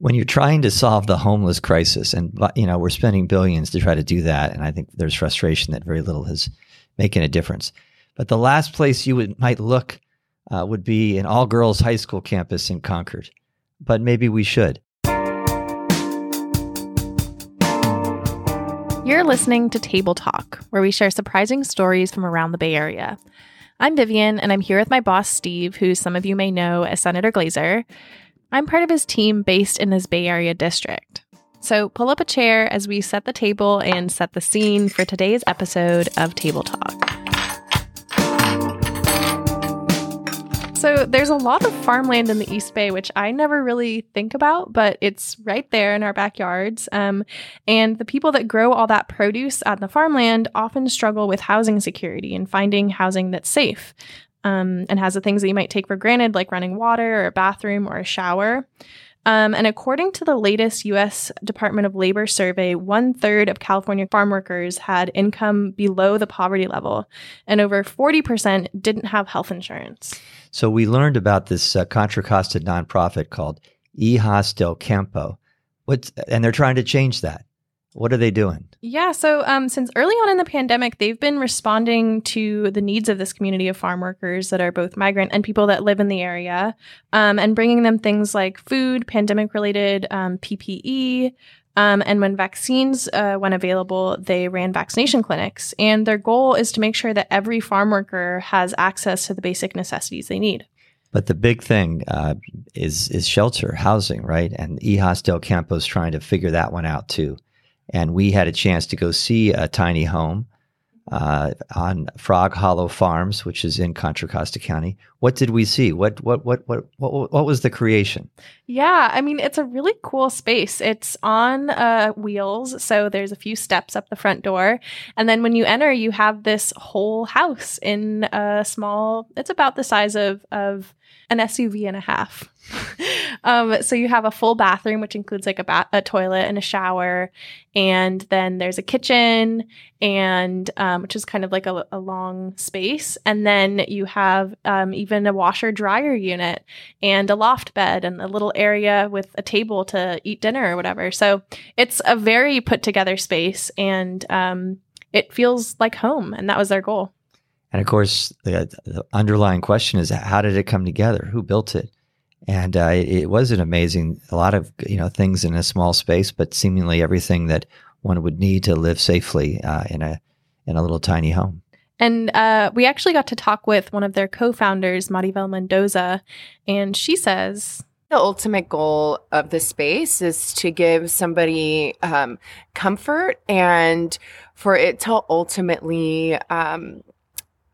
when you're trying to solve the homeless crisis, and you know we're spending billions to try to do that, and I think there's frustration that very little is making a difference. But the last place you might look would be an all-girls high school campus in Concord. But maybe we should. You're listening to Table Talk, where we share surprising stories from around the Bay Area. I'm Vivian, and I'm here with my boss, Steve, who some of you may know as Senator Glazer. I'm part of his team based in this Bay Area district. So pull up a chair as we set the table and set the scene for today's episode of Table Talk. So there's a lot of farmland in the East Bay, which I never really think about, but it's right there in our backyards. And the people that grow all that produce on the farmland often struggle with housing security and finding housing that's safe and has the things that you might take for granted, like running water or a bathroom or a shower. And according to the latest U.S. Department of Labor survey, 1/3 of California farm workers had income below the poverty level, and over 40% didn't have health insurance. So we learned about this Contra Costa nonprofit called Hijas del Campo, and they're trying to change that. What are they doing? Yeah, so since early on in the pandemic, they've been responding to the needs of this community of farm workers that are both migrant and people that live in the area, and bringing them things like food, pandemic-related PPE, and when vaccines when available, they ran vaccination clinics. And their goal is to make sure that every farm worker has access to the basic necessities they need. But the big thing is shelter, housing, right? And Hijas del Campo is trying to figure that one out too. And we had a chance to go see a tiny home on Frog Hollow Farms, which is in Contra Costa County. What did we see? What was the creation? Yeah, I mean, it's a really cool space. It's on wheels, so there's a few steps up the front door. And then when you enter, you have this whole house in a small, it's about the size of an SUV and a half. So you have a full bathroom, which includes like a toilet and a shower. And then there's a kitchen, and which is kind of like a long space. And then you have even a washer dryer unit and a loft bed and a little area with a table to eat dinner or whatever. So it's a very put together space, and it feels like home. And that was their goal. And of course, the underlying question is, how did it come together? Who built it? And it was an amazing, a lot of things in a small space, but seemingly everything that one would need to live safely in a little tiny home. And we actually got to talk with one of their co-founders, Maribel Mendoza, and she says, the ultimate goal of the space is to give somebody comfort and for it to ultimately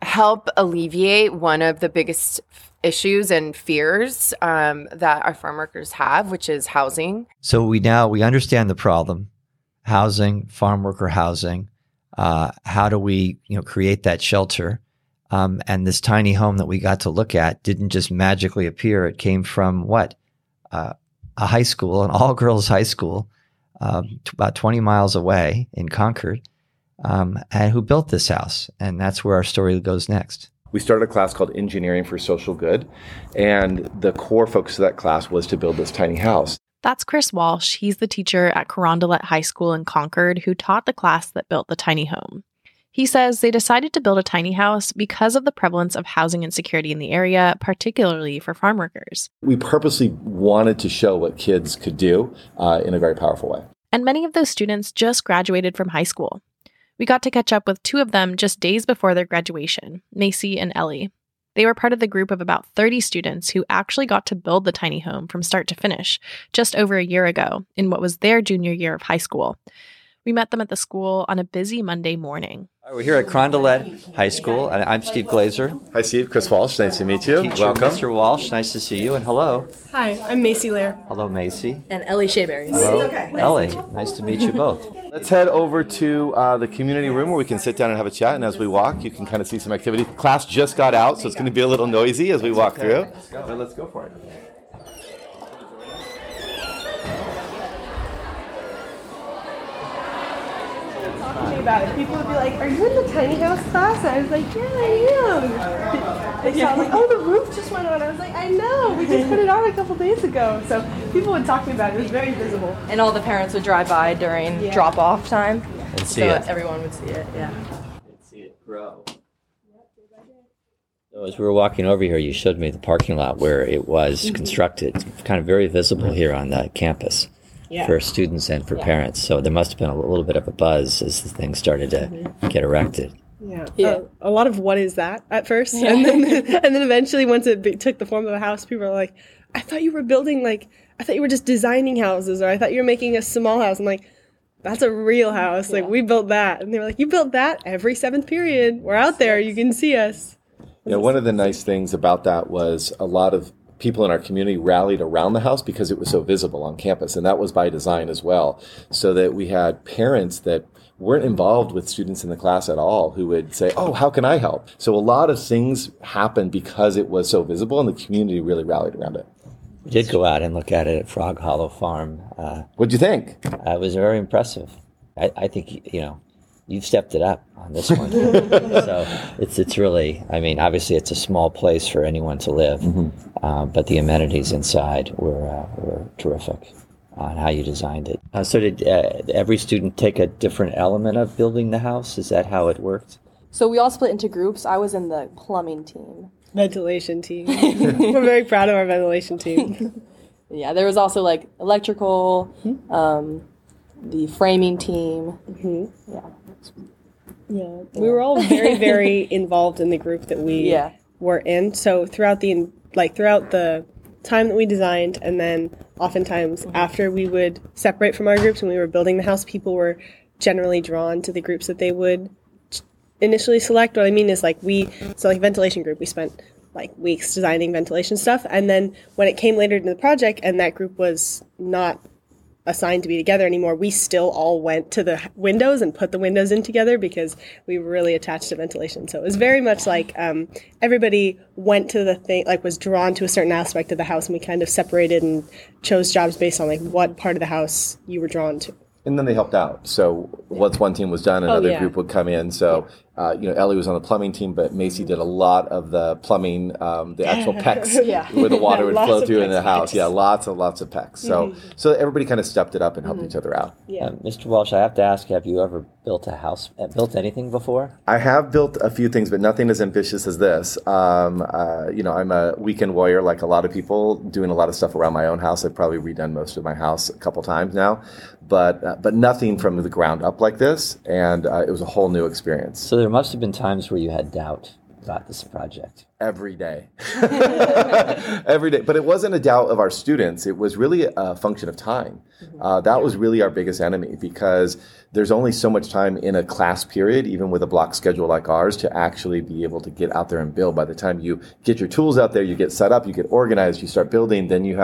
help alleviate one of the biggest issues and fears that our farm workers have, which is housing. So we understand the problem, housing, farm worker housing. How do we create that shelter? And this tiny home that we got to look at didn't just magically appear. It came from a high school, an all-girls high school, about 20 miles away in Concord, and who built this house. And that's where our story goes next. We started a class called Engineering for Social Good, and the core focus of that class was to build this tiny house. That's Chris Walsh. He's the teacher at Carondelet High School in Concord who taught the class that built the tiny home. He says they decided to build a tiny house because of the prevalence of housing insecurity in the area, particularly for farm workers. We purposely wanted to show what kids could do in a very powerful way. And many of those students just graduated from high school. We got to catch up with two of them just days before their graduation, Macy and Ellie. They were part of the group of about 30 students who actually got to build the tiny home from start to finish just over a year ago in what was their junior year of high school. We met them at the school on a busy Monday morning. All right, we're here at Carondelet High School. I'm Steve Glazer. Hi, Steve. Chris Walsh. Nice to meet you. Teacher, welcome. Mr. Walsh. Nice to see you. And hello. Hi, I'm Macy Lair. Hello, Macy. And Ellie Shaberry. Hello, okay. Ellie. Nice to meet you both. Let's head over to the community room where we can sit down and have a chat. And as we walk, you can kind of see some activity. Class just got out, so it's going to be a little noisy as we walk through. But let's go for it. Okay. about it. People would be like, are you in the tiny house class? And I was like, yeah, I am. They saw like, oh, the roof just went on. I was like, I know. We just put it on a couple days ago. So people would talk to me about it. It was very visible. And all the parents would drive by during drop-off time. Yeah. And see it. So everyone would see it, yeah. And see it grow. So as we were walking over here, you showed me the parking lot where it was constructed. It's kind of very visible here on the campus. Yeah. For students and for parents. So there must have been a little bit of a buzz as the thing started to get erected. Yeah. A lot of what is that at first. Yeah. And then eventually once it took the form of a house, people were like, I thought you were building, like, I thought you were just designing houses, or I thought you were making a small house. I'm like, that's a real house. Yeah. Like, we built that. And they were like, you built that every seventh period. We're out there. You can see us. Yeah, one of the nice things about that was a lot of people in our community rallied around the house because it was so visible on campus, and that was by design as well, so that we had parents that weren't involved with students in the class at all who would say, oh, how can I help? So a lot of things happened because it was so visible, and the community really rallied around it. We did go out and look at it at Frog Hollow Farm. What'd you think? It was very impressive. I think, you've stepped it up on this one. So it's really, I mean, obviously it's a small place for anyone to live, but the amenities inside were terrific on how you designed it. So did every student take a different element of building the house? Is that how it worked? So we all split into groups. I was in the plumbing team. Ventilation team. We're very proud of our ventilation team. Yeah, there was also like electrical, the framing team. Mm-hmm. Yeah. Yeah, we were all very, very involved in the group that we were in. So throughout the time that we designed, and then oftentimes after we would separate from our groups when we were building the house, people were generally drawn to the groups that they would initially select. What I mean is like ventilation group, we spent like weeks designing ventilation stuff. And then when it came later into the project and that group was not assigned to be together anymore, we still all went to the windows and put the windows in together because we were really attached to ventilation. So it was very much like everybody went to the thing, like was drawn to a certain aspect of the house, and we kind of separated and chose jobs based on like what part of the house you were drawn to. And then they helped out. So once one team was done, another group would come in. So, Ellie was on the plumbing team, but Macy did a lot of the plumbing, the actual PEX where the water would flow through in the house. PEX. Yeah, lots of PEX. So so everybody kind of stepped it up and helped each other out. Yeah. Mr. Walsh, I have to ask, have you ever built a house, built anything before? I have built a few things, but nothing as ambitious as this. I'm a weekend warrior like a lot of people, doing a lot of stuff around my own house. I've probably redone most of my house a couple times now, but nothing from the ground up like this, and it was a whole new experience. So there must have been times where you had doubt about this project. Every day. Every day. But it wasn't a doubt of our students. It was really a function of time. That was really our biggest enemy, because there's only so much time in a class period, even with a block schedule like ours, to actually be able to get out there and build. By the time you get your tools out there, you get set up, you get organized, you start building, then you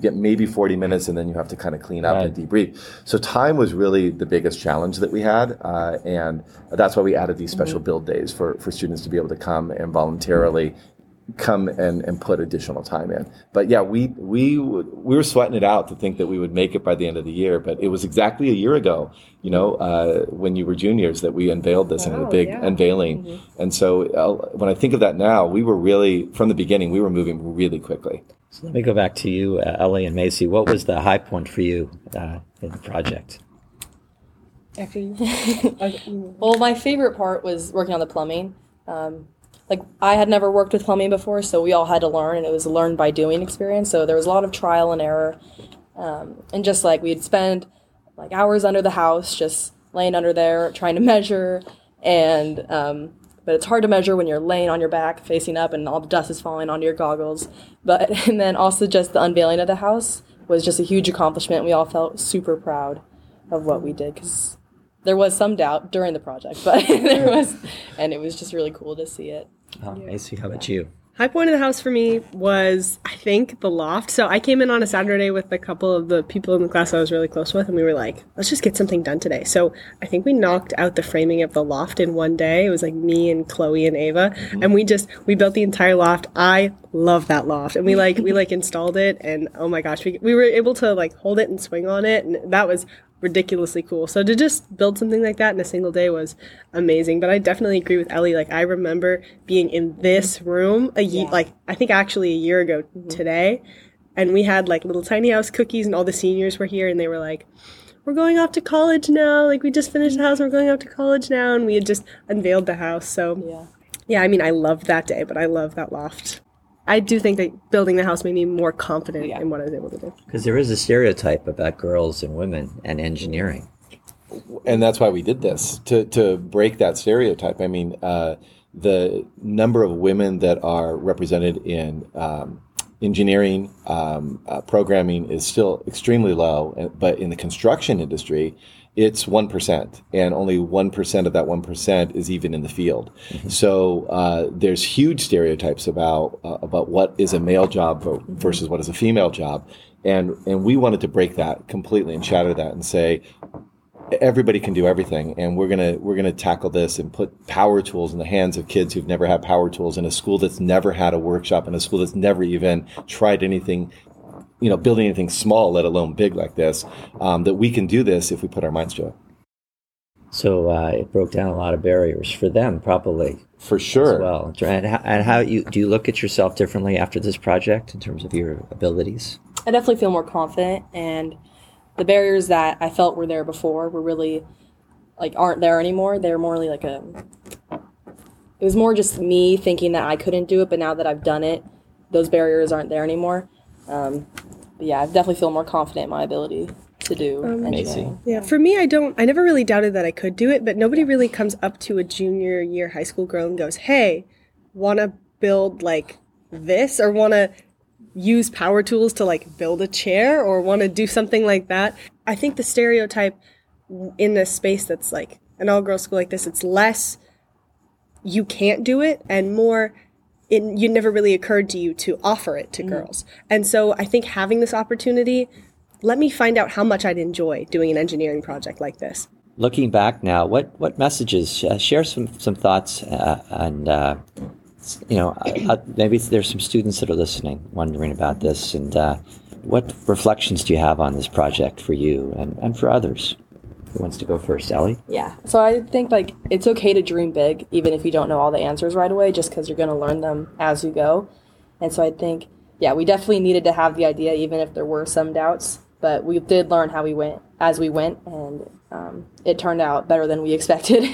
get maybe 40 minutes, and then you have to kind of clean up and debrief. So time was really the biggest challenge that we had, and that's why we added these special build days for students to be able to come and voluntarily come and put additional time in. But yeah, we were sweating it out to think that we would make it by the end of the year, but it was exactly a year ago, when you were juniors, that we unveiled this and had a big unveiling. And so when I think of that now, we were really, from the beginning, we were moving really quickly. So let me go back to you, Ellie and Macy. What was the high point for you in the project? After you. Well, my favorite part was working on the plumbing. Like, I had never worked with plumbing before, so we all had to learn, and it was a learn by doing experience. So there was a lot of trial and error, and just like we'd spend like hours under the house, just laying under there trying to measure, and but it's hard to measure when you're laying on your back facing up and all the dust is falling onto your goggles. But and then also just the unveiling of the house was just a huge accomplishment. We all felt super proud of what we did, because there was some doubt during the project, but there was, and it was just really cool to see it. Oh, Macy, how about you? High point of the house for me was, I think, the loft. So I came in on a Saturday with a couple of the people in the class I was really close with, and we were like, let's just get something done today. So I think we knocked out the framing of the loft in one day. It was like me and Chloe and Ava, and we built the entire loft. I love that loft. And we installed it, and oh my gosh, we were able to like hold it and swing on it, and that was ridiculously cool. So to just build something like that in a single day was amazing. But I definitely agree with Ellie. Like, I remember being in this room I think actually a year ago today, and we had like little tiny house cookies, and all the seniors were here, and they were like, we're going off to college now. Like, we just finished the house, and we're going off to college now. And we had just unveiled the house. So, yeah, I mean, I loved that day, but I love that loft. I do think that building the house made me more confident in what I was able to do. Because there is a stereotype about girls and women and engineering. And that's why we did this, to break that stereotype. I mean, the number of women that are represented in engineering, programming is still extremely low, but in the construction industry, it's 1%, and only 1% of that 1% is even in the field. So there's huge stereotypes about what is a male job versus what is a female job, and we wanted to break that completely and shatter that and say everybody can do everything, and we're gonna tackle this and put power tools in the hands of kids who've never had power tools, in a school that's never had a workshop, in a school that's never even tried anything, you know, building anything small, let alone big like this, that we can do this if we put our minds to it. So it broke down a lot of barriers for them, probably. For sure. As well. And how do you look at yourself differently after this project in terms of your abilities? I definitely feel more confident, and the barriers that I felt were there before were really, like, aren't there anymore. They're more really like it was more just me thinking that I couldn't do it, but now that I've done it, those barriers aren't there anymore. But yeah, I definitely feel more confident in my ability to do engineering. Yeah, for me, I never really doubted that I could do it, but nobody really comes up to a junior year high school girl and goes, hey, want to build like this, or want to use power tools to like build a chair, or want to do something like that. I think the stereotype in this space that's like an all-girls school like this, it's less you can't do it and more it never really occurred to you to offer it to girls. And so I think having this opportunity let me find out how much I'd enjoy doing an engineering project like this. Looking back now, what messages, share some thoughts on, you know, maybe there's some students that are listening, wondering about this, and what reflections do you have on this project for you and for others? Who wants to go first, Ellie? Yeah. So I think, like, it's okay to dream big, even if you don't know all the answers right away, just because you're going to learn them as you go. And so I think, yeah, we definitely needed to have the idea, even if there were some doubts. But we did learn as we went, and it turned out better than we expected.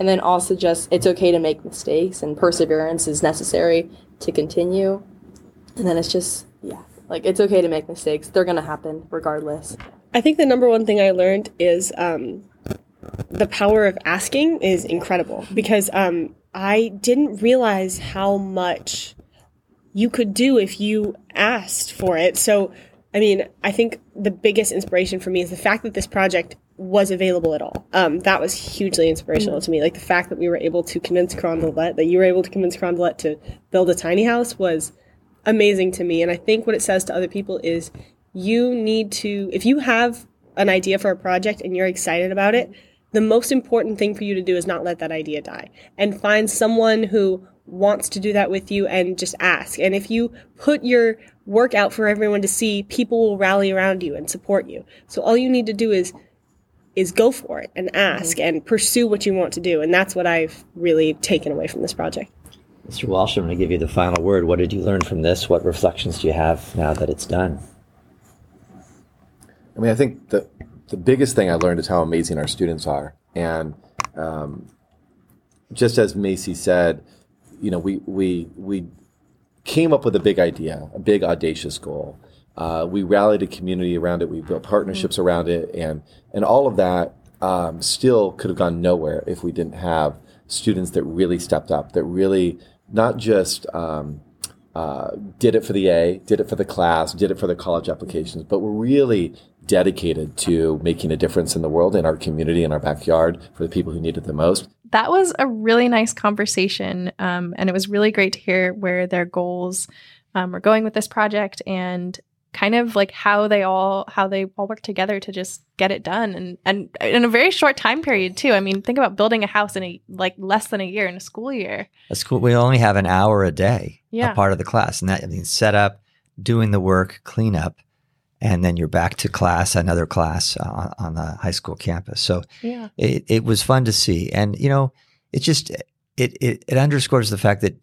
And then also just it's okay to make mistakes, and perseverance is necessary to continue. And then it's just, yeah, like, it's okay to make mistakes. They're going to happen regardless. I think the number one thing I learned is the power of asking is incredible, because I didn't realize how much you could do if you asked for it. So, I mean, I think the biggest inspiration for me is the fact that this project was available at all. That was hugely inspirational to me. Like, the fact that we were able to convince Carondelet, that you were able to convince Carondelet to build a tiny house was amazing to me. And I think what it says to other people is, you need to, if you have an idea for a project and you're excited about it, the most important thing for you to do is not let that idea die, and find someone who wants to do that with you and just ask. And if you put your work out for everyone to see, people will rally around you and support you. So all you need to do is go for it and ask and pursue what you want to do. And that's what I've really taken away from this project. Mr. Walsh, I'm going to give you the final word. What did you learn from this? What reflections do you have now that it's done? I mean, I think the biggest thing I learned is how amazing our students are. And just as Macy said, you know, we came up with a big idea, a big audacious goal. We rallied a community around it. We built partnerships around it. And all of that still could have gone nowhere if we didn't have students that really stepped up, that really not just did it for the A, did it for the class, did it for the college applications, but were really dedicated to making a difference in the world, in our community, in our backyard, for the people who need it the most. That was a really nice conversation, and it was really great to hear where their goals were going with this project, and kind of like how they all work together to just get it done, and in a very short time period too. I mean, think about building a house in less than a year, in a school year. We only have an hour a day, a part of the class, and that means set up, doing the work, clean up, and then you're back to class, another class on the high school campus. So yeah, it was fun to see. And, you know, it just, it underscores the fact that,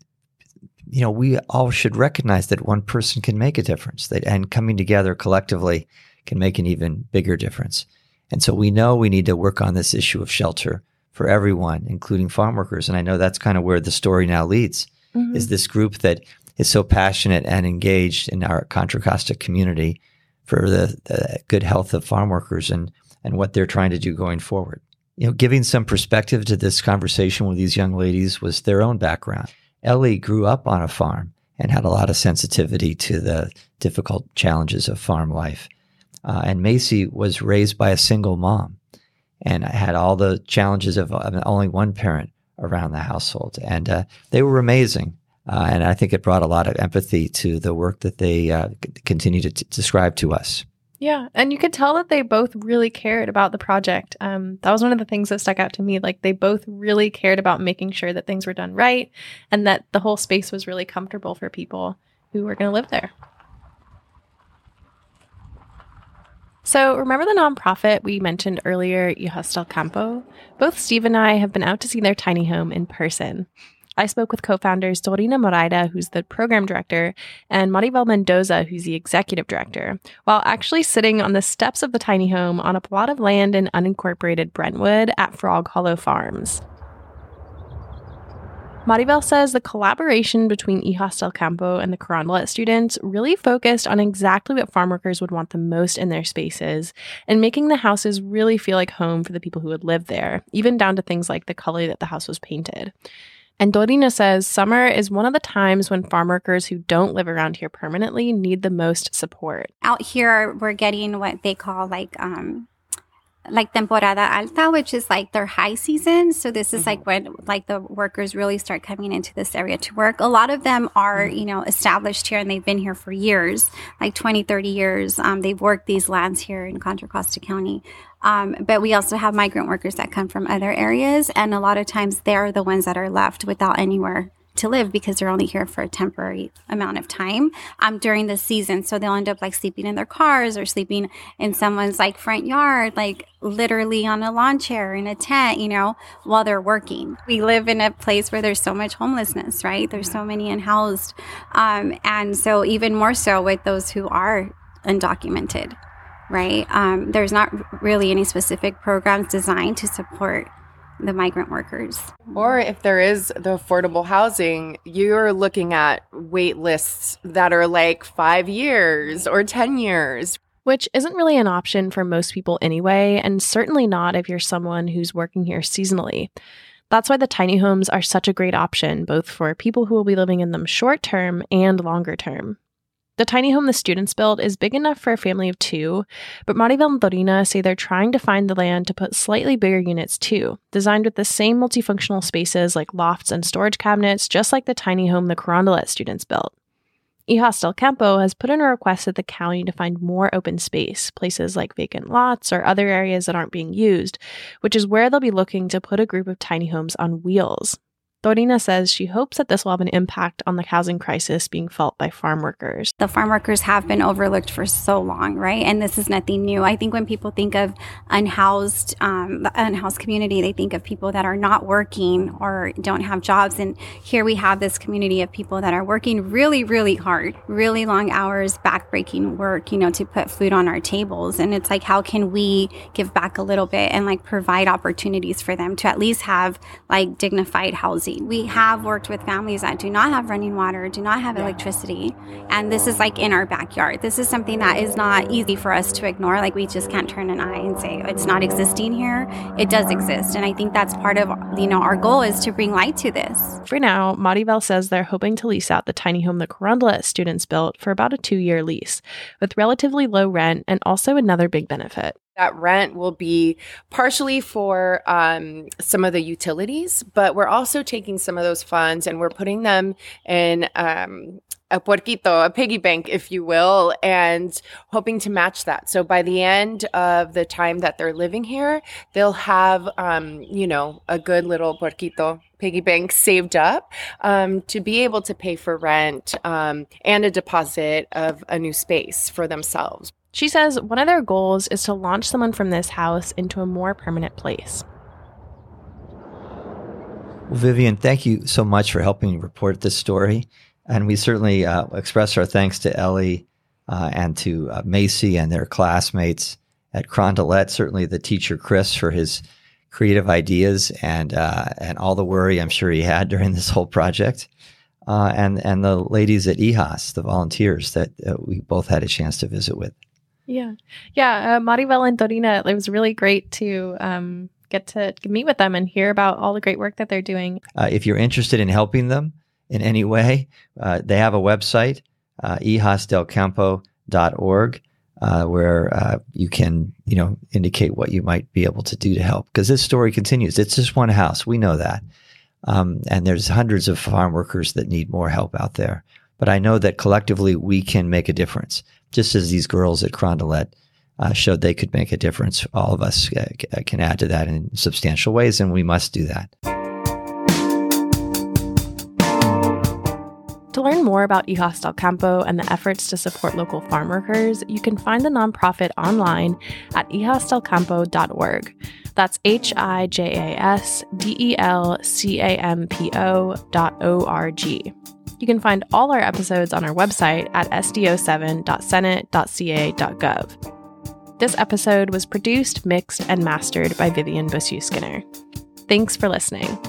you know, we all should recognize that one person can make a difference, that, and coming together collectively can make an even bigger difference. And so we know we need to work on this issue of shelter for everyone, including farm workers. And I know that's kind of where the story now leads, mm-hmm. is this group that is so passionate and engaged in our Contra Costa community for the good health of farm workers and what they're trying to do going forward. You know, giving some perspective to this conversation with these young ladies was their own background. Ellie grew up on a farm and had a lot of sensitivity to the difficult challenges of farm life. And Macy was raised by a single mom and had all the challenges of only one parent around the household. And they were amazing. And I think it brought a lot of empathy to the work that they continue to describe to us. Yeah. And you could tell that they both really cared about the project. That was one of the things that stuck out to me. Like, they both really cared about making sure that things were done right and that the whole space was really comfortable for people who were going to live there. So remember the nonprofit we mentioned earlier, Hijas del Campo? Both Steve and I have been out to see their tiny home in person. I spoke with co-founders Dorina Moraida, who's the program director, and Maribel Mendoza, who's the executive director, while actually sitting on the steps of the tiny home on a plot of land in unincorporated Brentwood at Frog Hollow Farms. Maribel says the collaboration between Hijas del Campo and the Carondelet students really focused on exactly what farm workers would want the most in their spaces and making the houses really feel like home for the people who would live there, even down to things like the color that the house was painted. And Dorina says summer is one of the times when farm workers who don't live around here permanently need the most support. Out here, we're getting what they call like Temporada Alta, which is like their high season. So this is like when like the workers really start coming into this area to work. A lot of them are, you know, established here and they've been here for years, like 20, 30 years. They've worked these lands here in Contra Costa County. But we also have migrant workers that come from other areas. And a lot of times they're the ones that are left without anywhere to live because they're only here for a temporary amount of time during the season. So they'll end up like sleeping in their cars or sleeping in someone's like front yard, like literally on a lawn chair in a tent, you know, while they're working. We live in a place where there's so much homelessness, right? There's so many unhoused. And so even more so with those who are undocumented, right? There's not really any specific programs designed to support the migrant workers. Or if there is the affordable housing, you're looking at wait lists that are like 5 years or 10 years. Which isn't really an option for most people anyway, and certainly not if you're someone who's working here seasonally. That's why the tiny homes are such a great option, both for people who will be living in them short term and longer term. The tiny home the students built is big enough for a family of two, but Maribel and Dorina say they're trying to find the land to put slightly bigger units too, designed with the same multifunctional spaces like lofts and storage cabinets, just like the tiny home the Carondelet students built. Hijas del Campo has put in a request at the county to find more open space, places like vacant lots or other areas that aren't being used, which is where they'll be looking to put a group of tiny homes on wheels. Dorina says she hopes that this will have an impact on the housing crisis being felt by farm workers. The farm workers have been overlooked for so long, right? And this is nothing new. I think when people think of unhoused, the unhoused community, they think of people that are not working or don't have jobs. And here we have this community of people that are working really, really hard, really long hours, backbreaking work, you know, to put food on our tables. And it's like, how can we give back a little bit and like provide opportunities for them to at least have like dignified housing? We have worked with families that do not have running water, do not have electricity, and this is like in our backyard. This is something that is not easy for us to ignore. Like, we just can't turn an eye and say, it's not existing here. It does exist, and I think that's part of, you know, our goal is to bring light to this. For now, Maribel says they're hoping to lease out the tiny home the Carondelet students built for about a 2-year lease, with relatively low rent and also another big benefit. That rent will be partially for some of the utilities, but we're also taking some of those funds and we're putting them in a puerquito, a piggy bank, if you will, and hoping to match that. So by the end of the time that they're living here, they'll have, you know, a good little puerquito piggy bank saved up to be able to pay for rent and a deposit of a new space for themselves. She says one of their goals is to launch someone from this house into a more permanent place. Well, Vivian, thank you so much for helping report this story. And we certainly express our thanks to Ellie and to Macy and their classmates at Carondelet, certainly the teacher, Chris, for his creative ideas and all the worry I'm sure he had during this whole project. And the ladies at Hijas, the volunteers that we both had a chance to visit with. Yeah. Yeah. Maribel and Dorina, it was really great to get to meet with them and hear about all the great work that they're doing. If you're interested in helping them in any way, they have a website, hijasdelcampo.org, where you can, indicate what you might be able to do to help. Because this story continues. It's just one house. We know that. And there's hundreds of farm workers that need more help out there. But I know that collectively we can make a difference, just as these girls at Carondelet showed they could make a difference. All of us can add to that in substantial ways, and we must do that. To learn more about Hijas del Campo and the efforts to support local farm workers, you can find the nonprofit online at hijasdelcampo.org. That's hijasdelcampo.org. You can find all our episodes on our website at sdo7.senate.ca.gov. This episode was produced, mixed, and mastered by Vivian Bosu Skinner. Thanks for listening.